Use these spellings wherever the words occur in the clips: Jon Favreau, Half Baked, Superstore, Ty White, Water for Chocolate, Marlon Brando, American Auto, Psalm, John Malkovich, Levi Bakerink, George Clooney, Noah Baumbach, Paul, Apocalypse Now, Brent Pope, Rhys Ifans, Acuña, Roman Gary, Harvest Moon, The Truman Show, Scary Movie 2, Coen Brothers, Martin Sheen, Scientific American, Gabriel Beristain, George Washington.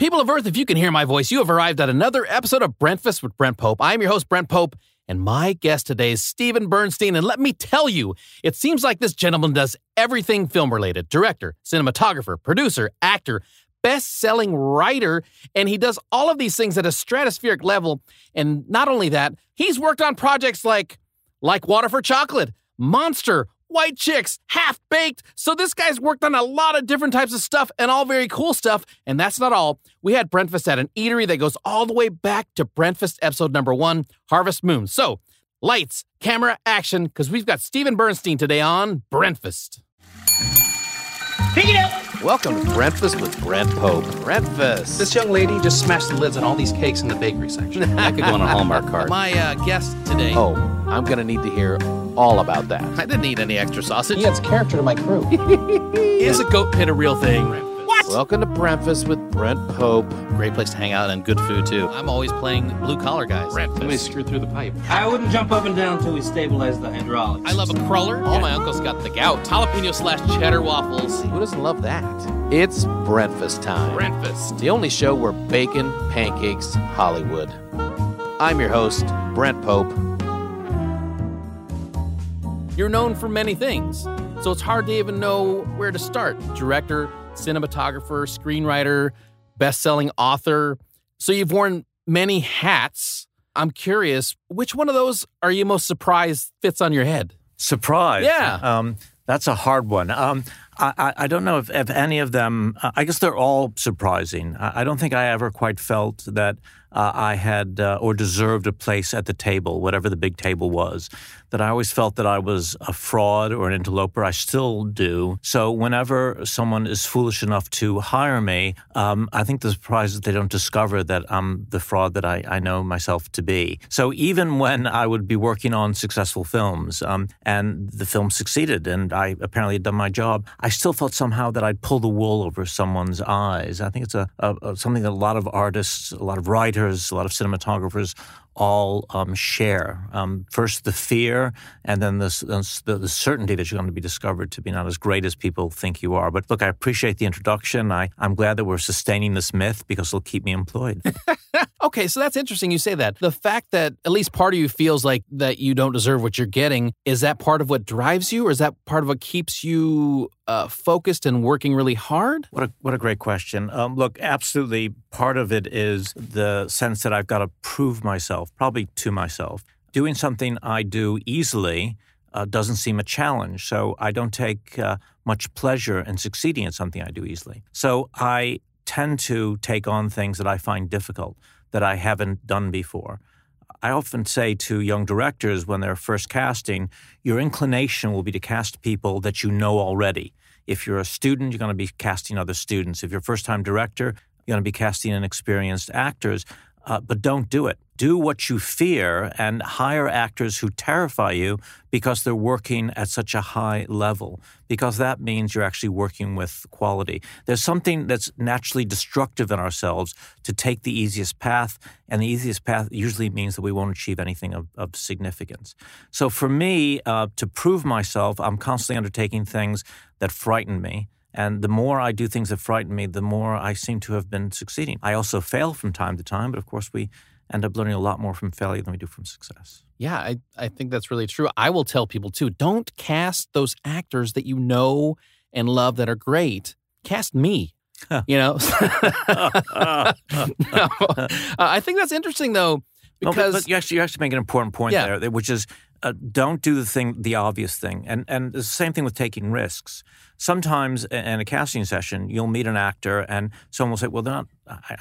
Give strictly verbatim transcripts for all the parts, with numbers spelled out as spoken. People of Earth, if you can hear my voice, you have arrived at another episode of Breakfast with Brent Pope. I'm your host, Brent Pope, and my guest today is Steven Bernstein. And let me tell you, it seems like this gentleman does everything film-related. Director, cinematographer, producer, actor, best-selling writer, and he does all of these things at a stratospheric level. And not only that, he's worked on projects like, like Water for Chocolate, Monster White Chicks, Half Baked. So this guy's worked on a lot of different types of stuff and all very cool stuff. And that's not all. We had breakfast at an eatery that goes all the way back to breakfast episode number one, Harvest Moon. So lights, camera, action, because we've got Steven Bernstein today on Breakfast. Pick it up. Welcome to Breakfast with Brent Pope. Breakfast. This young lady just smashed the lids on all these cakes in the bakery section. That could go on a Hallmark card. My uh, guest today. Oh, I'm going to need to hear all about that. I didn't need any extra sausage. He adds character to my crew. Is a goat pit a real thing? What? Welcome to Breakfast with Brent Pope. Great place to hang out and good food, too. I'm always playing blue-collar guys. Breakfast. Somebody screwed through the pipe. I wouldn't jump up and down until we stabilized the hydraulics. I love a crawler. All my uncles got the gout. Jalapeno slash cheddar waffles. Who doesn't love that? It's breakfast time. Breakfast. The only show where bacon, pancakes, Hollywood. I'm your host, Brent Pope. You're known for many things, so it's hard to even know where to start. Director, cinematographer, screenwriter, best-selling author. So you've worn many hats. I'm curious, which one of those are you most surprised fits on your head? Surprised? Yeah. Um, that's a hard one. Um, I, I don't know if, if any of them, uh, I guess they're all surprising. I, I don't think I ever quite felt that uh, I had uh, or deserved a place at the table, whatever the big table was, that I always felt that I was a fraud or an interloper. I still do. So whenever someone is foolish enough to hire me, um, I think the surprise is they don't discover that I'm the fraud that I, I know myself to be. So even when I would be working on successful films um, and the film succeeded and I apparently had done my job, I I still felt somehow that I'd pull the wool over someone's eyes. I think it's a, a, a something that a lot of artists, a lot of writers, a lot of cinematographers all um, share. Um, first, the fear, and then the, the, the certainty that you're going to be discovered to be not as great as people think you are. But look, I appreciate the introduction. I, I'm glad that we're sustaining this myth because it'll keep me employed. Okay, so that's interesting you say that. The fact that at least part of you feels like that you don't deserve what you're getting, is that part of what drives you, or is that part of what keeps you uh, focused and working really hard? What a, what a great question. Um, look, absolutely part of it is the sense that I've got to prove myself, probably to myself. Doing something I do easily uh, doesn't seem a challenge, so I don't take uh, much pleasure in succeeding at something I do easily. So I tend to take on things that I find difficult, that I haven't done before. I often say to young directors when they're first casting, your inclination will be to cast people that you know already. If you're a student, you're going to be casting other students. If you're a first-time director, you're going to be casting inexperienced actors. Uh, but don't do it. Do what you fear and hire actors who terrify you because they're working at such a high level, because that means you're actually working with quality. There's something that's naturally destructive in ourselves to take the easiest path, and the easiest path usually means that we won't achieve anything of, of significance. So for me, uh, to prove myself, I'm constantly undertaking things that frighten me. And the more I do things that frighten me, the more I seem to have been succeeding. I also fail from time to time, but of course we end up learning a lot more from failure than we do from success. Yeah, I, I think that's really true. I will tell people too, don't cast those actors that you know and love that are great. Cast me, you know? No. uh, I think that's interesting though, because... No, but, but you, actually, you actually make an important point yeah. there, which is uh, don't do the thing, the obvious thing. And, and it's the same thing with taking risks. Sometimes in a casting session, you'll meet an actor and someone will say, well, they're not,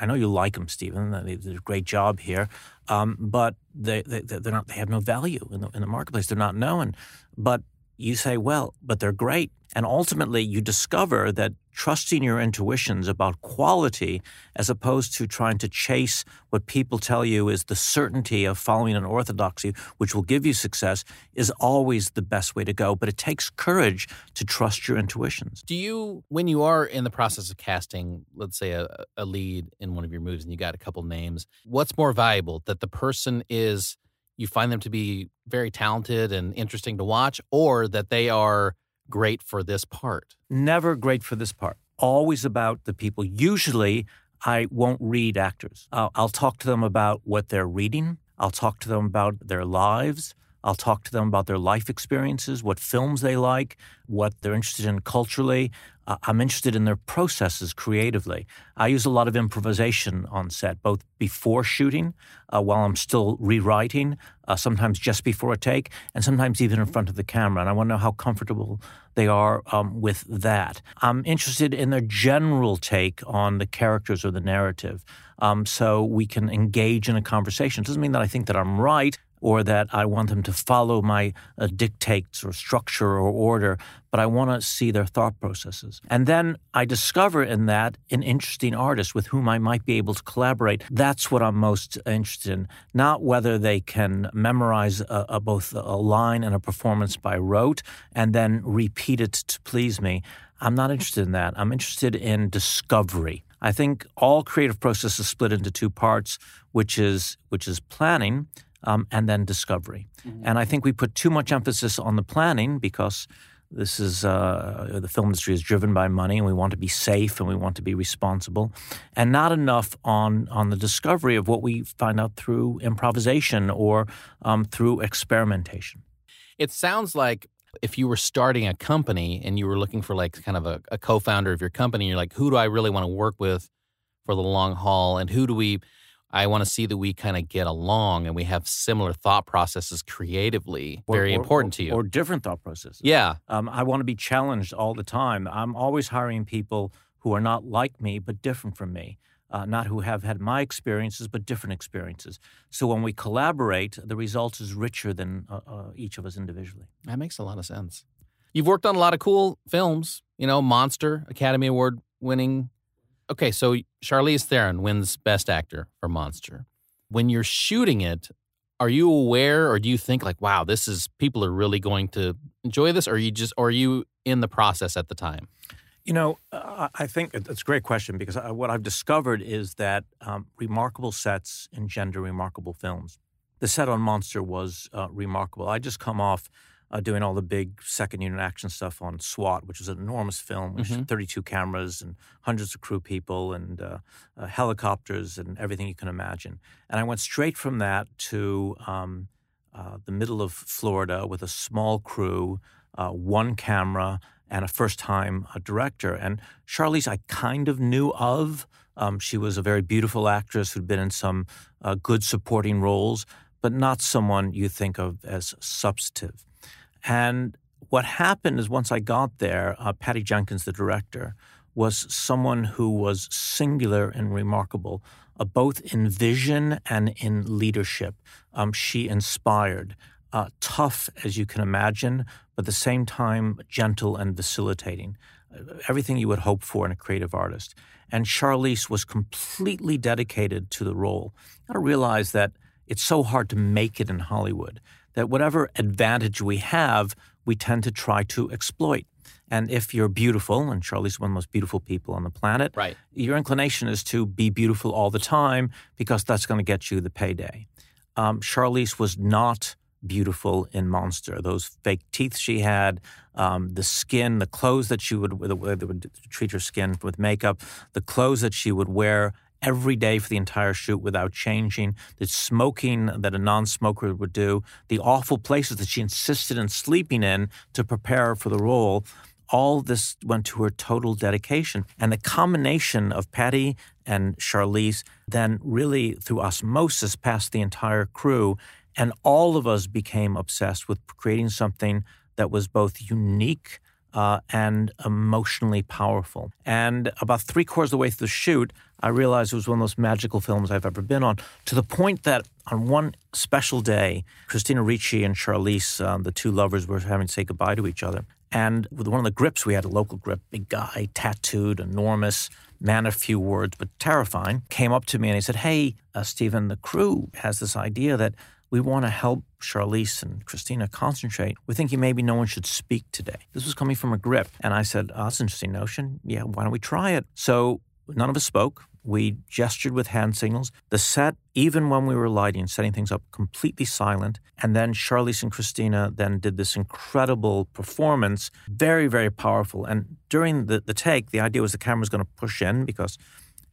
I know you like them, Steven. They did a great job here. Um, but they, they, they're not, they have no value in the, in the marketplace. They're not known. But you say, well, but they're great. And ultimately, you discover that trusting your intuitions about quality as opposed to trying to chase what people tell you is the certainty of following an orthodoxy, which will give you success, is always the best way to go. But it takes courage to trust your intuitions. Do you, when you are in the process of casting, let's say a, a lead in one of your movies and you got a couple names, what's more valuable, that the person is, you find them to be very talented and interesting to watch, or that they are great for this part? Never great for this part. Always about the people. Usually I won't read actors. I'll, I'll talk to them about what they're reading. I'll talk to them about their lives. I'll talk to them about their life experiences, what films they like, what they're interested in culturally. Uh, I'm interested in their processes creatively. I use a lot of improvisation on set, both before shooting, uh, while I'm still rewriting, uh, sometimes just before a take, and sometimes even in front of the camera. And I want to know how comfortable they are um, with that. I'm interested in their general take on the characters or the narrative, um, so we can engage in a conversation. It doesn't mean that I think that I'm right, or that I want them to follow my uh, dictates or structure or order, but I want to see their thought processes. And then I discover in that an interesting artist with whom I might be able to collaborate. That's what I'm most interested in, not whether they can memorize a, a, both a line and a performance by rote and then repeat it to please me. I'm not interested in that. I'm interested in discovery. I think all creative process is split into two parts, which is which is planning, Um, and then discovery. Mm-hmm. And I think we put too much emphasis on the planning because this is, uh, the film industry is driven by money and we want to be safe and we want to be responsible, and not enough on, on the discovery of what we find out through improvisation or um, through experimentation. It sounds like if you were starting a company and you were looking for like kind of a, a co-founder of your company, you're like, who do I really want to work with for the long haul, and who do we... I want to see that we kind of get along and we have similar thought processes creatively, or, very or, important or, to you. Or different thought processes. Yeah. Um, I want to be challenged all the time. I'm always hiring people who are not like me but different from me, uh, not who have had my experiences but different experiences. So when we collaborate, the result is richer than uh, uh, each of us individually. That makes a lot of sense. You've worked on a lot of cool films, you know, Monster, Academy Award winning. Okay, so Charlize Theron wins Best Actor for Monster. When you're shooting it, are you aware, or do you think like, wow, this is, people are really going to enjoy this? Or are you just, or are you in the process at the time? You know, uh, I think it's a great question, because I, what I've discovered is that um, remarkable sets engender remarkable films. The set on Monster was uh, remarkable. I just come off Uh, doing all the big second unit action stuff on SWAT, which was an enormous film, which mm-hmm. thirty-two cameras and hundreds of crew people and uh, uh, helicopters and everything you can imagine. And I went straight from that to um, uh, the middle of Florida with a small crew, uh, one camera, and a first-time uh, director. And Charlize I kind of knew of. Um, she was a very beautiful actress who'd been in some uh, good supporting roles, but not someone you think of as substantive. And what happened is once I got there, uh, Patty Jenkins, the director, was someone who was singular and remarkable, uh, both in vision and in leadership. Um, she inspired, uh, tough as you can imagine, but at the same time gentle and facilitating. Everything you would hope for in a creative artist. And Charlize was completely dedicated to the role. I realized that it's so hard to make it in Hollywood, that whatever advantage we have, we tend to try to exploit. And if you're beautiful, and Charlize one of the most beautiful people on the planet, right, your inclination is to be beautiful all the time because that's going to get you the payday. Um, Charlize was not beautiful in Monster. Those fake teeth she had, um, the skin, the clothes that she would, the way they would treat her skin with makeup, the clothes that she would wear every day for the entire shoot without changing, the smoking that a non-smoker would do, the awful places that she insisted on sleeping in to prepare for the role, all this went to her total dedication. And the combination of Patty and Charlize then really, through osmosis, passed the entire crew, and all of us became obsessed with creating something that was both unique Uh, and emotionally powerful. And about three quarters of the way through the shoot, I realized it was one of the most magical films I've ever been on, to the point that on one special day, Christina Ricci and Charlize, uh, the two lovers, were having to say goodbye to each other. And with one of the grips, we had a local grip, big guy, tattooed, enormous, man of few words, but terrifying, came up to me and he said, hey, uh, Steven, the crew has this idea that we want to help Charlize and Christina concentrate. We're thinking maybe no one should speak today. This was coming from a grip. And I said, oh, that's an interesting notion. Yeah, why don't we try it? So none of us spoke. We gestured with hand signals. The set, even when we were lighting, setting things up, completely silent. And then Charlize and Christina then did this incredible performance, very, very powerful. And during the, the take, the idea was the camera's going to push in because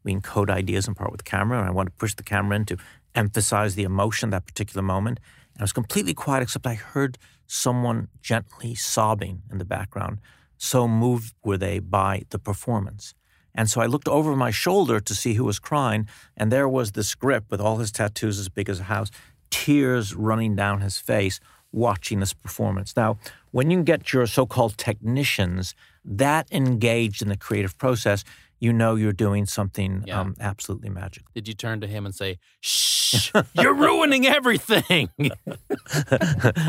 We encode ideas in part with camera, and I want to push the camera in to emphasize the emotion, that particular moment. And I was completely quiet, except I heard someone gently sobbing in the background. So moved were they by the performance. And so I looked over my shoulder to see who was crying, and there was this grip with all his tattoos as big as a house, tears running down his face, watching this performance. Now, when you get your so-called technicians that engaged in the creative process, you know you're doing something yeah. um, absolutely magical. Did you turn to him and say, shh, you're ruining everything?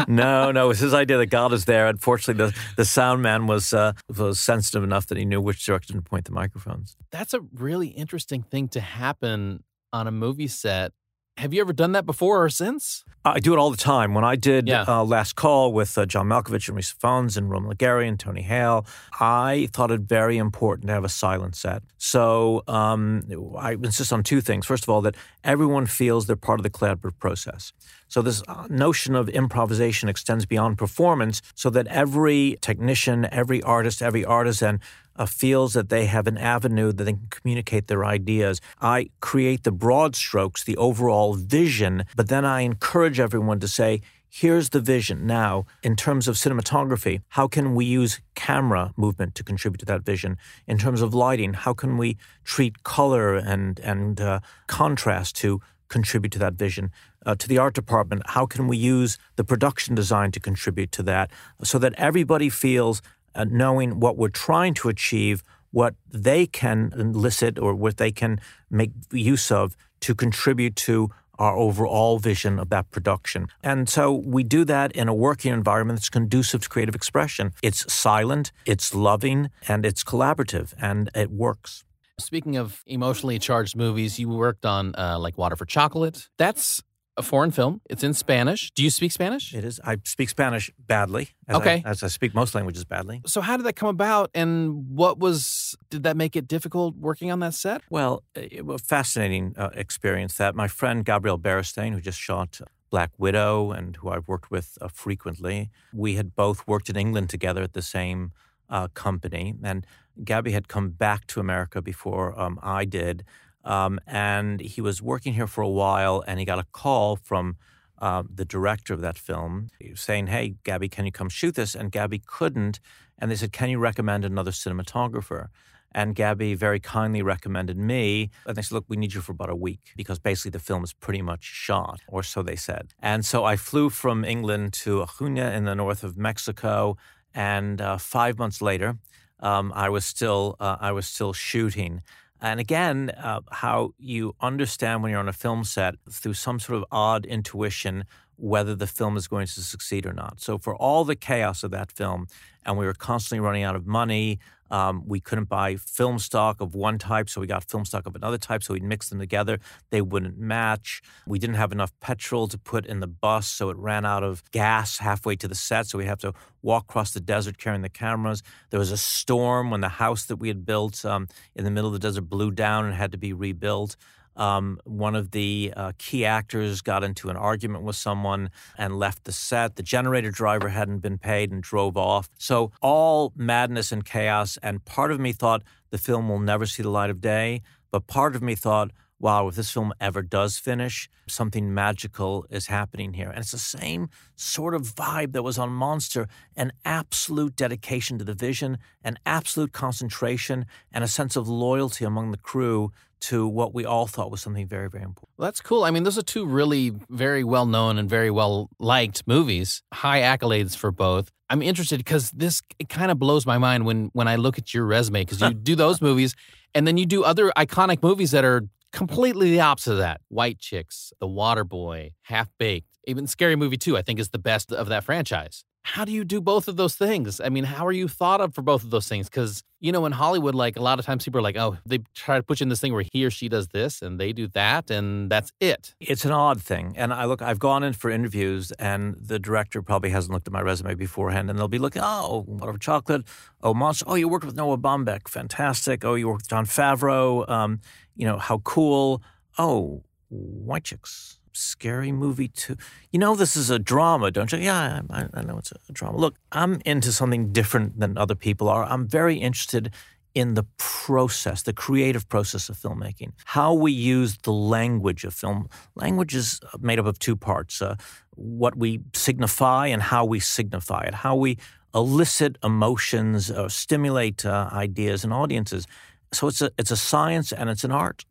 No, no, it was his idea that God is there. Unfortunately, the, the sound man was, uh, was sensitive enough that he knew which direction to point the microphones. That's a really interesting thing to happen on a movie set. Have you ever done that before or since? I do it all the time. When I did yeah. uh, Last Call with uh, John Malkovich and Rhys Ifans and Roman Gary and Tony Hale, I thought it very important to have a silent set. So um, I insist on two things. First of all, that everyone feels they're part of the collaborative process. So this notion of improvisation extends beyond performance so that every technician, every artist, every artisan uh, feels that they have an avenue that they can communicate their ideas. I create the broad strokes, the overall vision, but then I encourage everyone to say, here's the vision now. In terms of cinematography, how can we use camera movement to contribute to that vision? In terms of lighting, how can we treat color and, and uh, contrast to contribute to that vision? Uh, to the art department, how can we use the production design to contribute to that so that everybody feels uh, knowing what we're trying to achieve, what they can elicit or what they can make use of to contribute to our overall vision of that production. And so we do that in a working environment that's conducive to creative expression. It's silent, it's loving, and it's collaborative, and it works. Speaking of emotionally charged movies, you worked on uh, like Water for Chocolate. That's a foreign film. It's in Spanish. Do you speak Spanish? It is. I speak Spanish badly. As okay. I, as I speak most languages badly. So how did that come about, and what was, did that make it difficult working on that set? Well, it was a fascinating uh, experience that my friend Gabriel Beristain, who just shot Black Widow and who I've worked with uh, frequently, we had both worked in England together at the same uh, company. And Gabby had come back to America before um, I did. Um, and he was working here for a while, and he got a call from uh, the director of that film saying, hey, Gabby, can you come shoot this? And Gabby couldn't. And they said, can you recommend another cinematographer? And Gabby very kindly recommended me. And they said, look, we need you for about a week because basically the film is pretty much shot, or so they said. And so I flew from England to Acuña in the north of Mexico. And uh, five months later, um, I was still uh, I was still shooting. And again, uh, how you understand when you're on a film set through some sort of odd intuition whether the film is going to succeed or not. So for all the chaos of that film, and we were constantly running out of money, um, we couldn't buy film stock of one type, so we got film stock of another type, so we'd mix them together. They wouldn't match. We didn't have enough petrol to put in the bus, so it ran out of gas halfway to the set, so we'd have to walk across the desert carrying the cameras. There was a storm when the house that we had built um, in the middle of the desert blew down and had to be rebuilt. Um, one of the uh, key actors got into an argument with someone and left the set. The generator driver hadn't been paid and drove off. So all madness and chaos. And part of me thought the film will never see the light of day. But part of me thought, wow, if this film ever does finish, something magical is happening here. And it's the same sort of vibe that was on Monster, an absolute dedication to the vision, an absolute concentration, and a sense of loyalty among the crew to what we all thought was something very, very important. Well, that's cool. I mean, those are two really very well-known and very well-liked movies. High accolades for both. I'm interested because this, it kind of blows my mind when, when I look at your resume because you do those movies and then you do other iconic movies that are completely the opposite of that. White Chicks, The Waterboy, Half Baked, even Scary Movie two, I think is the best of that franchise. How do you do both of those things? I mean, how are you thought of for both of those things? Because, you know, in Hollywood, like a lot of times people are like, oh, they try to put you in this thing where he or she does this and they do that and that's it. It's an odd thing. And I look, I've gone in for interviews and the director probably hasn't looked at my resume beforehand and they'll be looking, oh, Water Chocolate, oh, Monster, oh, you worked with Noah Baumbach, fantastic. Oh, you worked with Jon Favreau, um, you know, how cool. Oh, White Chicks. Scary Movie two. You know, this is a drama, don't you? Yeah, I, I know it's a drama. Look, I'm into something different than other people are. I'm very interested in the process, the creative process of filmmaking, how we use the language of film. Language is made up of two parts, uh, what we signify and how we signify it, how we elicit emotions or stimulate uh, ideas and audiences. So it's a, it's a science and it's an art.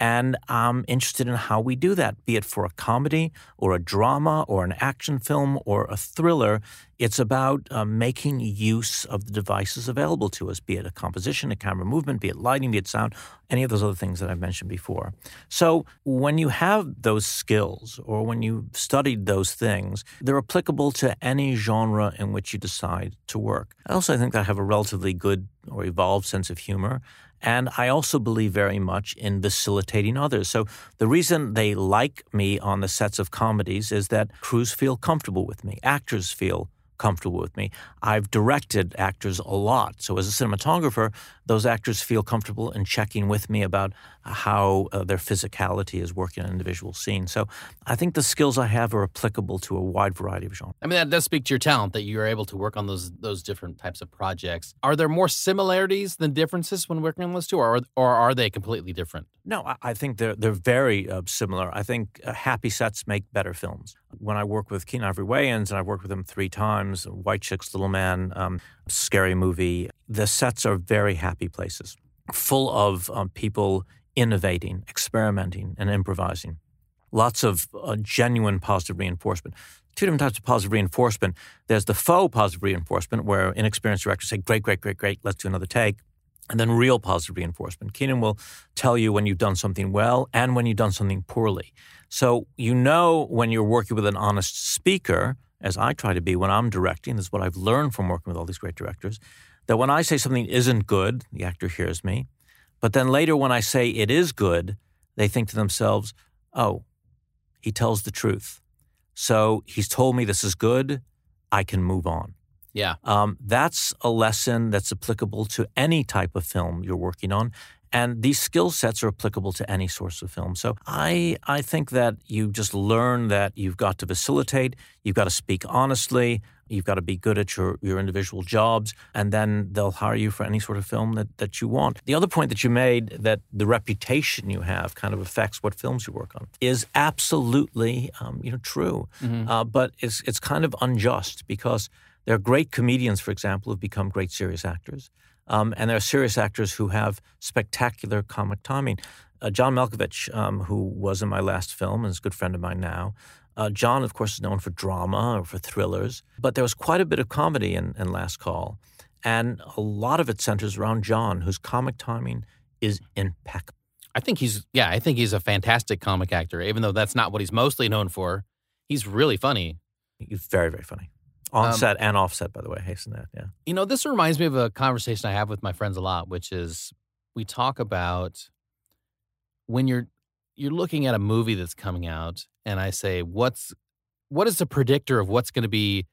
And I'm interested in how we do that, be it for a comedy or a drama or an action film or a thriller. It's about uh, making use of the devices available to us, be it a composition, a camera movement, be it lighting, be it sound, any of those other things that I've mentioned before. So when you have those skills or when you've studied those things, they're applicable to any genre in which you decide to work. I also think that I have a relatively good or evolved sense of humor. And I also believe very much in facilitating others. So the reason they like me on the sets of comedies is that crews feel comfortable with me. Actors feel comfortable with me. I've directed actors a lot. So as a cinematographer, those actors feel comfortable in checking with me about how uh, their physicality is working in an individual scene. So I think the skills I have are applicable to a wide variety of genres. I mean, that does speak to your talent, that you're able to work on those those different types of projects. Are there more similarities than differences when working on those two, or, or are they completely different? No, I, I think they're, they're very uh, similar. I think uh, happy sets make better films. When I work with Kenan Ivory Wayans, and I've worked with him three times, White Chicks, Little Man, um, Scary Movie, the sets are very happy places, full of um, people innovating, experimenting, and improvising. Lots of uh, genuine positive reinforcement. Two different types of positive reinforcement. There's the faux positive reinforcement, where inexperienced directors say, great, great, great, great, let's do another take. And then real positive reinforcement. Kenan will tell you when you've done something well and when you've done something poorly. So you know when you're working with an honest speaker, as I try to be when I'm directing, this is what I've learned from working with all these great directors, that when I say something isn't good, the actor hears me. But then later when I say it is good, they think to themselves, oh, he tells the truth. So he's told me this is good. I can move on. Yeah. Um, that's a lesson that's applicable to any type of film you're working on. And these skill sets are applicable to any source of film. So I I think that you just learn that you've got to facilitate, you've got to speak honestly, you've got to be good at your, your individual jobs, and then they'll hire you for any sort of film that, that you want. The other point that you made, that the reputation you have kind of affects what films you work on, is absolutely um, you know true. Mm-hmm. Uh, but it's it's kind of unjust, because there are great comedians, for example, who have become great serious actors. Um, and there are serious actors who have spectacular comic timing. Uh, John Malkovich, um, who was in my last film and is a good friend of mine now. Uh, John, of course, is known for drama or for thrillers. But there was quite a bit of comedy in, in Last Call. And a lot of it centers around John, whose comic timing is impeccable. I think he's, yeah, I think he's a fantastic comic actor, even though that's not what he's mostly known for. He's really funny. He's very, very funny. On um, set and off set, by the way. I hasten that, yeah. You know, this reminds me of a conversation I have with my friends a lot, which is we talk about when you're you're looking at a movie that's coming out, and I say, what's what is the predictor of what's going to be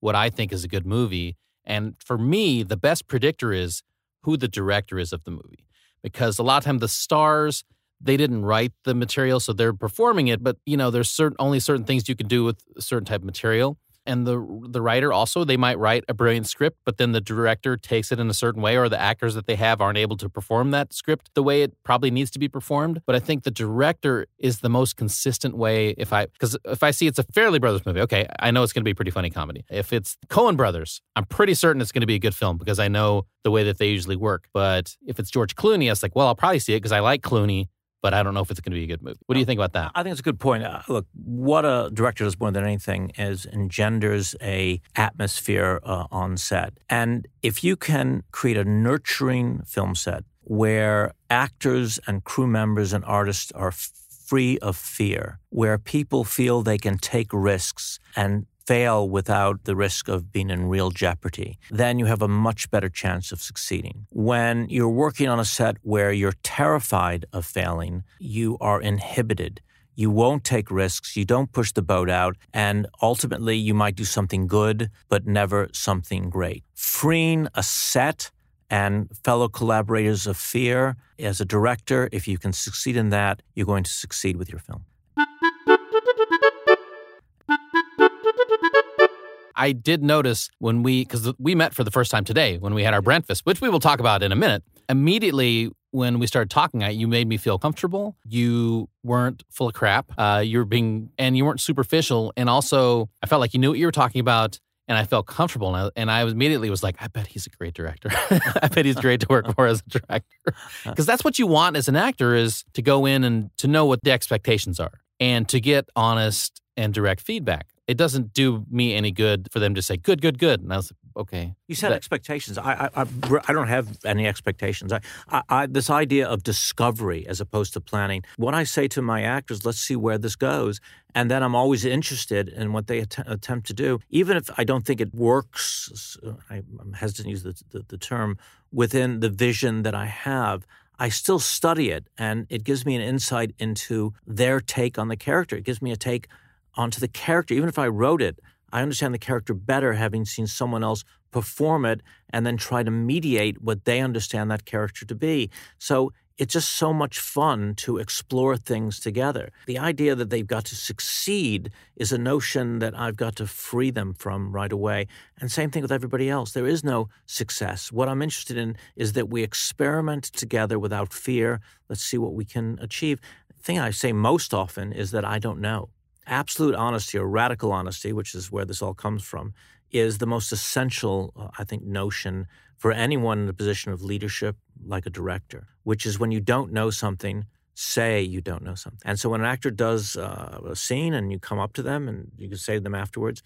what I think is a good movie? And for me, the best predictor is who the director is of the movie. Because a lot of times the stars, they didn't write the material, so they're performing it. But, you know, there's certain only certain things you can do with a certain type of material. And the the writer also, they might write a brilliant script, but then the director takes it in a certain way, or the actors that they have aren't able to perform that script the way it probably needs to be performed. But I think the director is the most consistent way. If I, because if I see it's a Farrelly Brothers movie, okay, I know it's going to be a pretty funny comedy. If it's Coen Brothers, I'm pretty certain it's going to be a good film because I know the way that they usually work. But if it's George Clooney, I was like, well, I'll probably see it because I like Clooney. But I don't know if it's going to be a good movie. What do you think about that? I think it's a good point. Uh, look, what a director does more than anything is engenders a atmosphere uh, on set. And if you can create a nurturing film set where actors and crew members and artists are f- free of fear, where people feel they can take risks and fail without the risk of being in real jeopardy, then you have a much better chance of succeeding. When you're working on a set where you're terrified of failing, you are inhibited. You won't take risks. You don't push the boat out. And ultimately, you might do something good, but never something great. Freeing a set and fellow collaborators of fear as a director, if you can succeed in that, you're going to succeed with your film. I did notice when we, because we met for the first time today when we had our breakfast, which we will talk about in a minute. immediately when we started talking, you made me feel comfortable. You weren't full of crap. Uh, you were being, and you weren't superficial. And also, I felt like you knew what you were talking about. And I felt comfortable, and I, and I was immediately was like, I bet he's a great director. I bet he's great to work for as a director. Because that's what you want as an actor, is to go in and to know what the expectations are and to get honest and direct feedback. It doesn't do me any good for them to say, good, good, good. And I was like, okay. You said that, expectations. I, I I don't have any expectations. I, I, I this idea of discovery as opposed to planning. What I say to my actors, let's see where this goes. And then I'm always interested in what they att- attempt to do. Even if I don't think it works, I'm hesitant to use the, the, the term, within the vision that I have, I still study it. And it gives me an insight into their take on the character. It gives me a take onto the character. Even if I wrote it, I understand the character better having seen someone else perform it and then try to mediate what they understand that character to be. So it's just so much fun to explore things together. The idea that they've got to succeed is a notion that I've got to free them from right away. And same thing with everybody else. There is no success. What I'm interested in is that we experiment together without fear. Let's see what we can achieve. The thing I say most often is that I don't know. Absolute honesty, or radical honesty, which is where this all comes from, is the most essential, uh, I think, notion for anyone in a position of leadership like a director, which is when you don't know something, say you don't know something. And so when an actor does uh, a scene and you come up to them and you can say to them afterwards,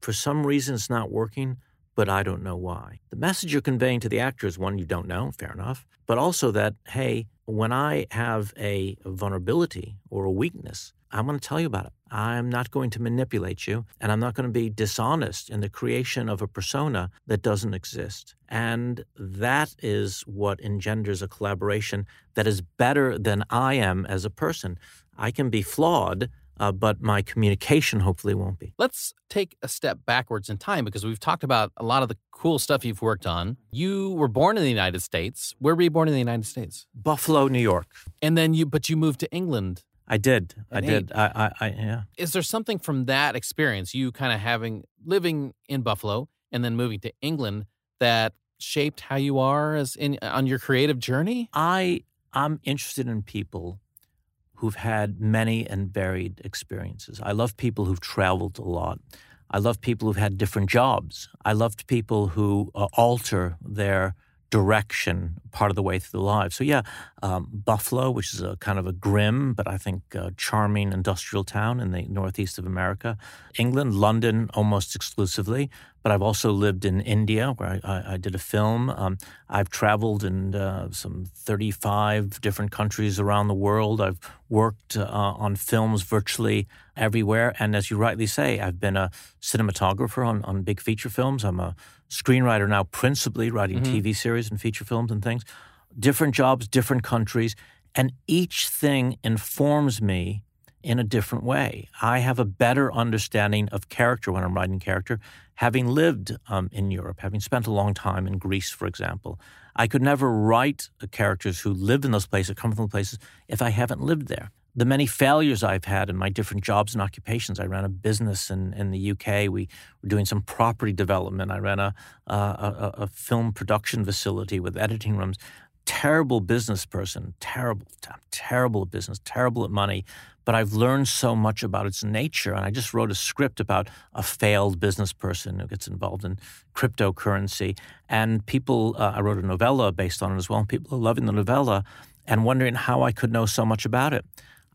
for some reason it's not working, but I don't know why. The message you're conveying to the actor is one you don't know, fair enough, but also that, hey, when I have a vulnerability or a weakness, I'm going to tell you about it. I'm not going to manipulate you, and I'm not going to be dishonest in the creation of a persona that doesn't exist. And that is what engenders a collaboration that is better than I am as a person. I can be flawed, uh, but my communication hopefully won't be. Let's take a step backwards in time, because we've talked about a lot of the cool stuff you've worked on. You were born in the United States. Where were you born in the United States? Buffalo, New York. And then you, but you moved to England. I did. I did. I, I, I, yeah. Is there something from that experience, you kind of having, living in Buffalo and then moving to England, that shaped how you are as in on your creative journey? I, I'm interested in people who've had many and varied experiences. I love people who've traveled a lot. I love people who've had different jobs. I loved people who uh, alter their direction part of the way through the life. So yeah, um, Buffalo, which is a kind of a grim, but I think uh, charming industrial town in the northeast of America. England, London almost exclusively, but I've also lived in India where I, I, I did a film. Um, I've traveled in uh, some thirty-five different countries around the world. I've worked uh, on films virtually everywhere. And as you rightly say, I've been a cinematographer on, on big feature films. I'm a screenwriter now, principally writing mm-hmm. T V series and feature films and things. Different jobs, different countries, and each thing informs me in a different way. I have a better understanding of character when I'm writing character, having lived um, in Europe, having spent a long time in Greece, for example. I could never write characters who live in those places, come from those places, if I haven't lived there. The many failures I've had in my different jobs and occupations. I ran a business in, in the U K. We were doing some property development. I ran a, uh, a a film production facility with editing rooms. Terrible business person, terrible, terrible at business, terrible at money. But I've learned so much about its nature. And I just wrote a script about a failed business person who gets involved in cryptocurrency. And people, uh, I wrote a novella based on it as well. And people are loving the novella and wondering how I could know so much about it.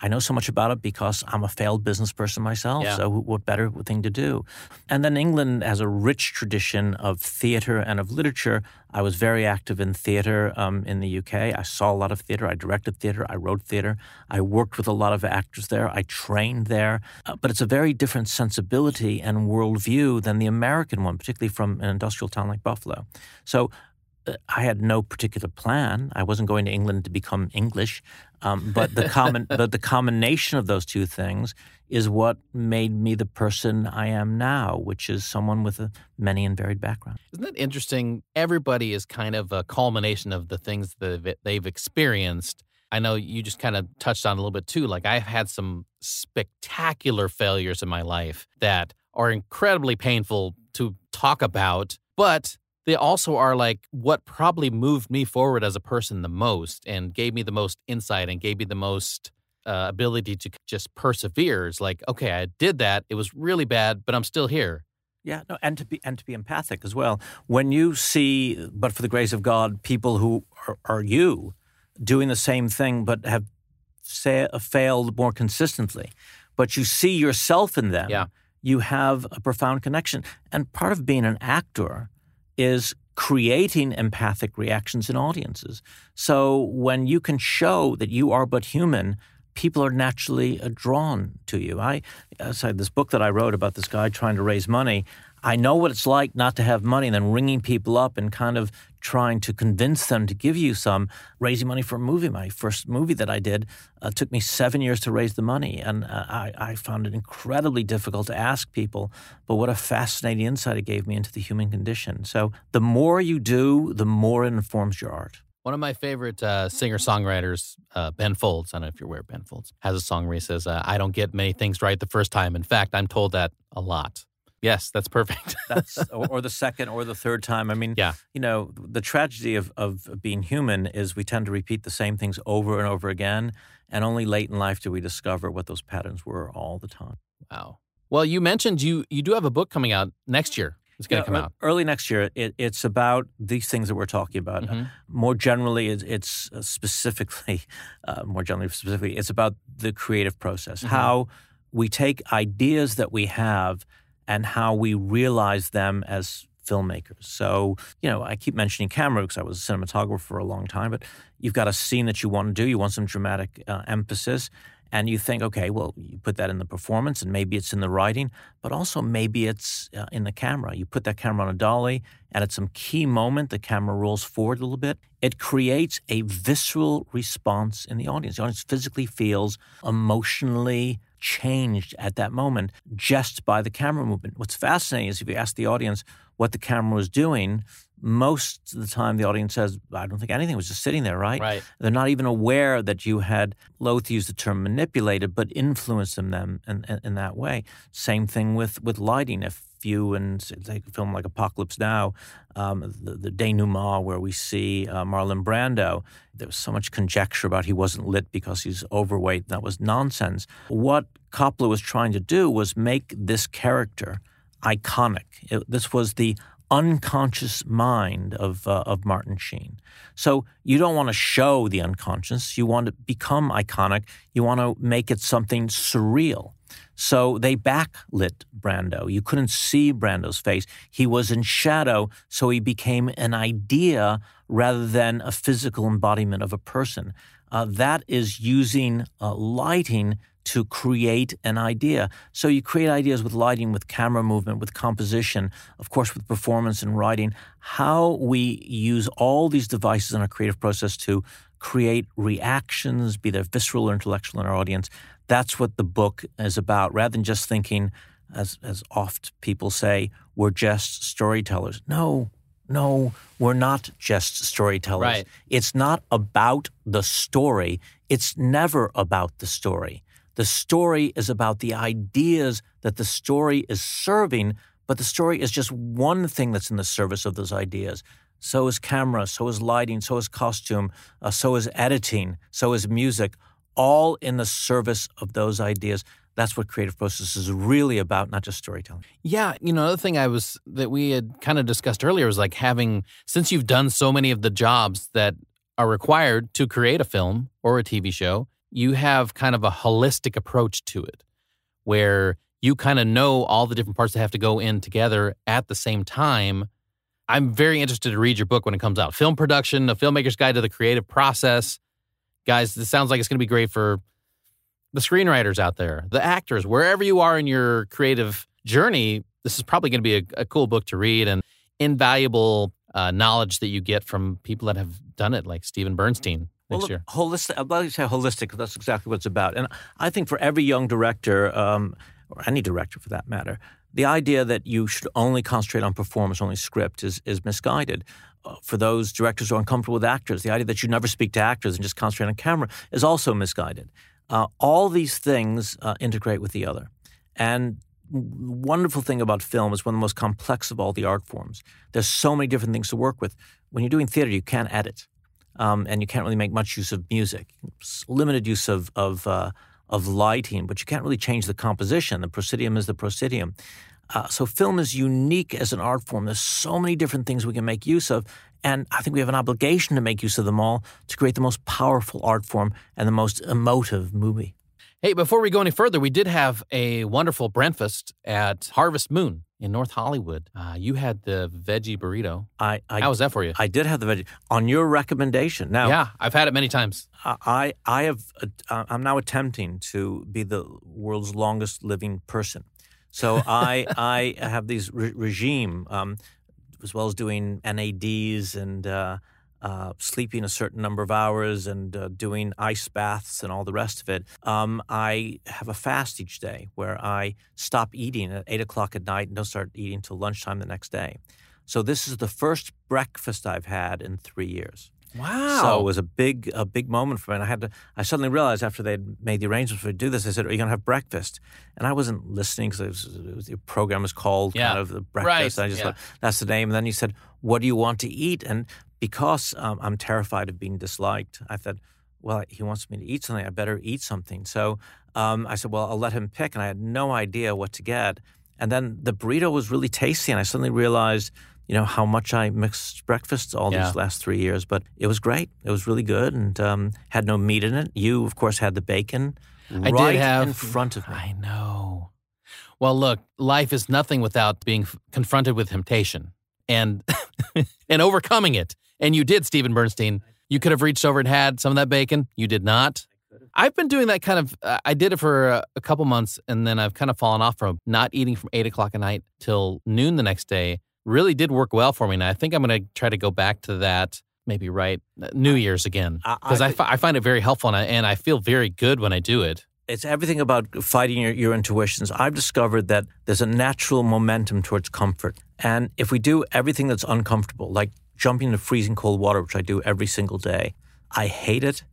I know so much about it because I'm a failed business person myself, yeah. So what better thing to do? And then England has a rich tradition of theater and of literature. I was very active in theater um, in the U K. I saw a lot of theater. I directed theater. I wrote theater. I worked with a lot of actors there. I trained there. Uh, but it's a very different sensibility and worldview than the American one, particularly from an industrial town like Buffalo. So I had no particular plan. I wasn't going to England to become English, um, but the common, but the combination of those two things is what made me the person I am now, which is someone with a many and varied background. Isn't that interesting? Everybody is kind of a culmination of the things that they've experienced. I know you just kind of touched on a little bit too. Like I've had some spectacular failures in my life that are incredibly painful to talk about, but they also are like what probably moved me forward as a person the most and gave me the most insight and gave me the most uh, ability to just persevere. It's like, okay, I did that. It was really bad, but I'm still here. Yeah, no, and to be and to be empathic as well. When you see, but for the grace of God, people who are, are you doing the same thing but have say, failed more consistently, but you see yourself in them, yeah. you have a profound connection. And part of being an actor is creating empathic reactions in audiences. So when you can show that you are but human, people are naturally drawn to you. I, aside this book that I wrote about this guy trying to raise money, I know what it's like not to have money and then ringing people up and kind of trying to convince them to give you some, raising money for a movie. My first movie that I did uh, took me seven years to raise the money, and uh, I, I found it incredibly difficult to ask people, but what a fascinating insight it gave me into the human condition. So the more you do, the more it informs your art. One of my favorite uh, singer-songwriters, uh, Ben Folds, I don't know if you're aware of Ben Folds, has a song where he says, uh, I don't get many things right the first time. In fact, I'm told that a lot. Yes, that's perfect. that's or, or the second or the third time. I mean, yeah. you know, the tragedy of, of being human is we tend to repeat the same things over and over again, and only late in life do we discover what those patterns were all the time. Wow. Well, you mentioned you, you do have a book coming out next year. It's going to yeah, come out. Early next year, it, it's about these things that we're talking about. Mm-hmm. Uh, more generally, it's, it's specifically, uh, more generally specifically, it's about the creative process, mm-hmm. how we take ideas that we have and how we realize them as filmmakers. So, you know, I keep mentioning camera because I was a cinematographer for a long time, but you've got a scene that you want to do. You want some dramatic uh, emphasis. And you think, okay, well, you put that in the performance and maybe it's in the writing, but also maybe it's uh, in the camera. You put that camera on a dolly and at some key moment, the camera rolls forward a little bit. It creates a visceral response in the audience. The audience physically feels emotionally changed at that moment just by the camera movement. What's fascinating is if you ask the audience what the camera was doing, most of the time the audience says, I don't think anything, was just sitting there, right? Right. They're not even aware that you had, loath to use the term manipulated, but influenced in them in, in, in that way. Same thing with, with lighting. If you and they film like Apocalypse Now, um, the, the denouement where we see uh, Marlon Brando, there was so much conjecture about he wasn't lit because he's overweight. That was nonsense. What Coppola was trying to do was make this character iconic. It, this was the unconscious mind of uh, of Martin Sheen. So you don't want to show the unconscious. You want to become iconic. You want to make it something surreal. So they backlit Brando. You couldn't see Brando's face. He was in shadow, so he became an idea rather than a physical embodiment of a person. Uh, that is using uh, lighting to create an idea. So you create ideas with lighting, with camera movement, with composition, of course, with performance and writing. How we use all these devices in our creative process to create reactions, be they visceral or intellectual in our audience, that's what the book is about, rather than just thinking, as, as oft people say, we're just storytellers. No, no, we're not just storytellers. Right. It's not about the story. It's never about the story. The story is about the ideas that the story is serving, but the story is just one thing that's in the service of those ideas. So is camera, so is lighting, so is costume, uh, so is editing, so is music, all in the service of those ideas. That's what creative process is really about, not just storytelling. Yeah, you know, another thing I was that we had kind of discussed earlier was like having, since you've done so many of the jobs that are required to create a film or a T V show, you have kind of a holistic approach to it where you kind of know all the different parts that have to go in together at the same time. I'm very interested to read your book when it comes out. Film Production, A Filmmaker's Guide to the Creative Process. Guys, this sounds like it's going to be great for the screenwriters out there, the actors, wherever you are in your creative journey. This is probably going to be a, a cool book to read and invaluable uh, knowledge that you get from people that have done it, like Steven Bernstein. Well, look, holistic, I'm glad you say holistic because that's exactly what it's about. And I think for every young director, um, or any director for that matter, the idea that you should only concentrate on performance, only script, is is misguided. Uh, for those directors who are uncomfortable with actors, the idea that you never speak to actors and just concentrate on camera is also misguided. Uh, all these things uh, integrate with the other. And wonderful thing about film is one of the most complex of all the art forms. There's so many different things to work with. When you're doing theater, you can't edit, um, and you can't really make much use of music. Limited use of of uh, of lighting, but you can't really change the composition. The proscenium is the proscenium. Uh, so film is unique as an art form. There's so many different things we can make use of, and I think we have an obligation to make use of them all to create the most powerful art form and the most emotive movie. Hey, before we go any further, we did have a wonderful breakfast at Harvest Moon in North Hollywood. Uh, you had the veggie burrito. I, I, How was that for you? I did have the veggie on your recommendation. Now, yeah, I've had it many times. I, I have. Uh, I'm now attempting to be the world's longest living person. So I, I have these re- regime, um, as well as doing N A Ds and uh, uh, sleeping a certain number of hours and uh, doing ice baths and all the rest of it. Um, I have a fast each day where I stop eating at eight o'clock at night and don't start eating until lunchtime the next day. So this is the first breakfast I've had in three years. Wow! So it was a big, a big moment for me. And I had to. I suddenly realized after they had made the arrangements for me to do this, I said, "Are you going to have breakfast?" And I wasn't listening because the program was called yeah. kind of the breakfast. Right. And I just yeah. thought that's the name. And then you said, "What do you want to eat?" And because um, I'm terrified of being disliked, I thought, "Well, he wants me to eat something. I better eat something." So um, I said, "Well, I'll let him pick." And I had no idea what to get. And then the burrito was really tasty, and I suddenly realized, you know, how much I mixed breakfasts all yeah. these last three years. But it was great. It was really good and um, had no meat in it. You, of course, had the bacon I right did have, in front of me. I know. Well, look, life is nothing without being f- confronted with temptation and and overcoming it. And you did, Steven Bernstein. You could have reached over and had some of that bacon. You did not. I've been doing that kind of, uh, I did it for a, a couple months, and then I've kind of fallen off from not eating from eight o'clock at night till noon the next day. Really did work well for me. And I think I'm going to try to go back to that, maybe right New Year's again. Because I, I, I, fi- I find it very helpful, and I, and I feel very good when I do it. It's everything about fighting your, your intuitions. I've discovered that there's a natural momentum towards comfort. And if we do everything that's uncomfortable, like jumping into freezing cold water, which I do every single day, I hate it.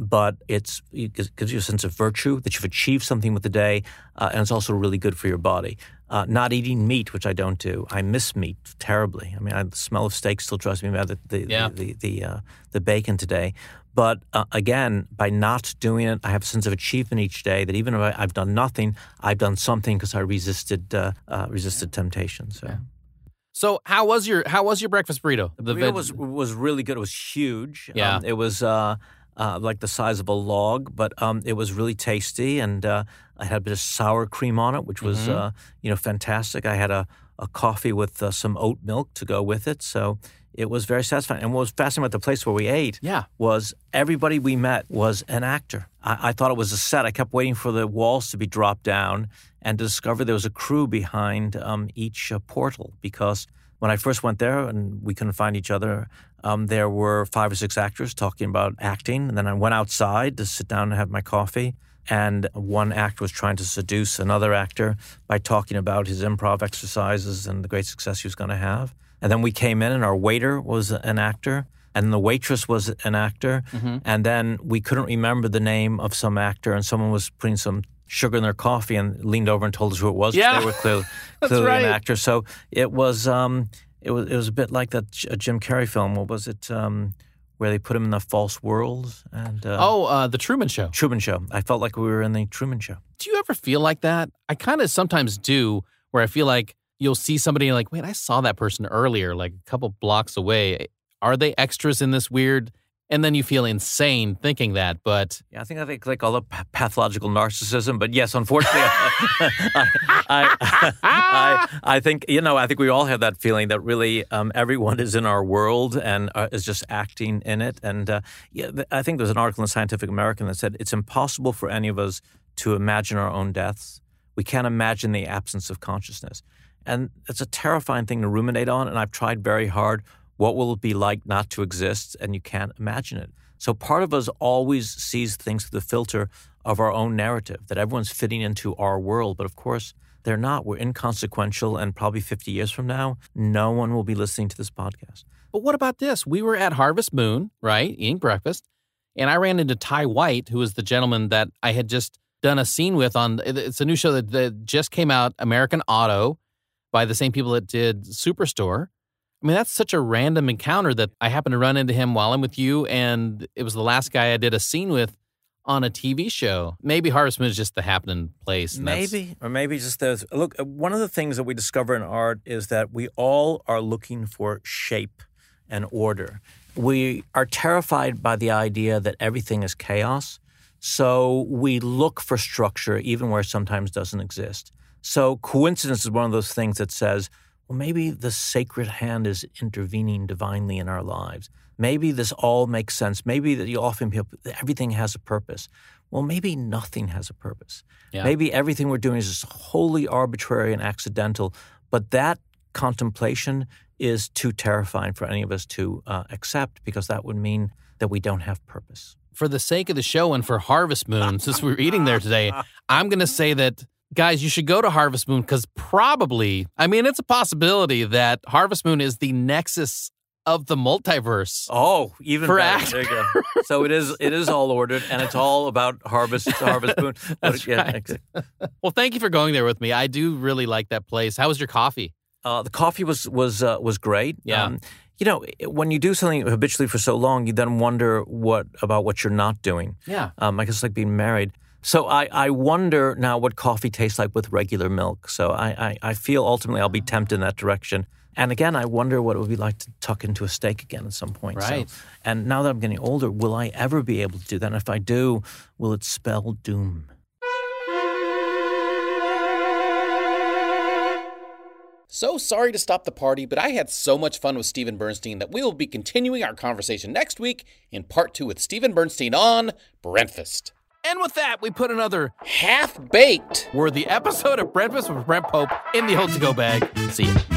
But it's, it gives you a sense of virtue that you've achieved something with the day, uh, and it's also really good for your body. Uh, not eating meat, which I don't do. I miss meat terribly. I mean, I, the smell of steak still drives me mad. The the yeah. the the, uh, the bacon today, but uh, again, by not doing it, I have a sense of achievement each day. That even if I, I've done nothing, I've done something because I resisted uh, uh, resisted yeah. temptation. So. Yeah. So how was your how was your breakfast burrito? The burrito veg- was was really good. It was huge. Yeah. Um, it was. Uh, Uh, like the size of a log, but um, it was really tasty, and uh, I had a bit of sour cream on it, which was, mm-hmm. uh, you know, fantastic. I had a, a coffee with uh, some oat milk to go with it, so it was very satisfying. And what was fascinating about the place where we ate yeah. was everybody we met was an actor. I, I thought it was a set. I kept waiting for the walls to be dropped down and to discover there was a crew behind um, each uh, portal, because when I first went there and we couldn't find each other, um, there were five or six actors talking about acting. And then I went outside to sit down and have my coffee. And one actor was trying to seduce another actor by talking about his improv exercises and the great success he was going to have. And then we came in and our waiter was an actor. And the waitress was an actor. Mm-hmm. And then we couldn't remember the name of some actor. And someone was putting some sugar in their coffee and leaned over and told us who it was. Yeah, they were clearly, clearly right. an actor. So it was, um, it was, it was a bit like that Jim Carrey film. What was it? Um, where they put him in the false world and uh, oh, uh, the Truman Show. Truman Show. I felt like we were in the Truman Show. Do you ever feel like that? I kind of sometimes do, where I feel like you'll see somebody and you're like, wait, I saw that person earlier, like a couple blocks away. Are they extras in this weird? And then you feel insane thinking that, but... Yeah, I think I think like all the pathological narcissism, but yes, unfortunately, I, I, I, I, I think, you know, I think we all have that feeling that really um, everyone is in our world and uh, is just acting in it. And uh, yeah, I think there's an article in Scientific American that said, it's impossible for any of us to imagine our own deaths. We can't imagine the absence of consciousness. And it's a terrifying thing to ruminate on, and I've tried very hard. What will it be like not to exist? And you can't imagine it. So part of us always sees things through the filter of our own narrative, that everyone's fitting into our world. But of course, they're not. We're inconsequential. And probably fifty years from now, no one will be listening to this podcast. But what about this? We were at Harvest Moon, right, eating breakfast. And I ran into Ty White, who was the gentleman that I had just done a scene with on, it's a new show that, that just came out, American Auto, by the same people that did Superstore. I mean, that's such a random encounter that I happened to run into him while I'm with you, and it was the last guy I did a scene with on a T V show. Maybe Harvest Moon is just the happening place. And maybe. Or maybe just those. Look, one of the things that we discover in art is that we all are looking for shape and order. We are terrified by the idea that everything is chaos, so we look for structure even where it sometimes doesn't exist. So coincidence is one of those things that says, well, maybe the sacred hand is intervening divinely in our lives. Maybe this all makes sense. Maybe that you often feel everything has a purpose. Well, maybe nothing has a purpose. Yeah. Maybe everything we're doing is just wholly arbitrary and accidental, but that contemplation is too terrifying for any of us to uh, accept, because that would mean that we don't have purpose. For the sake of the show and for Harvest Moon, since we're eating there today, I'm going to say that, guys, you should go to Harvest Moon, because probably, I mean, it's a possibility that Harvest Moon is the nexus of the multiverse. Oh, even better. So it is it is all ordered, and it's all about Harvest Harvest Moon. That's yeah, right. Exactly. Well, thank you for going there with me. I do really like that place. How was your coffee? Uh, the coffee was was uh, was great. Yeah. Um, you know, when you do something habitually for so long, you then wonder what about what you're not doing. Yeah. Um, I guess it's like being married. So I, I wonder now what coffee tastes like with regular milk. So I, I, I feel ultimately I'll be tempted in that direction. And again, I wonder what it would be like to tuck into a steak again at some point. Right. So, and now that I'm getting older, will I ever be able to do that? And if I do, will it spell doom? So sorry to stop the party, but I had so much fun with Steven Bernstein that we will be continuing our conversation next week in part two with Steven Bernstein on Breakfast. And with that, we put another Half Baked worthy episode of Breakfast with Brent Pope in the old to-go bag. See ya.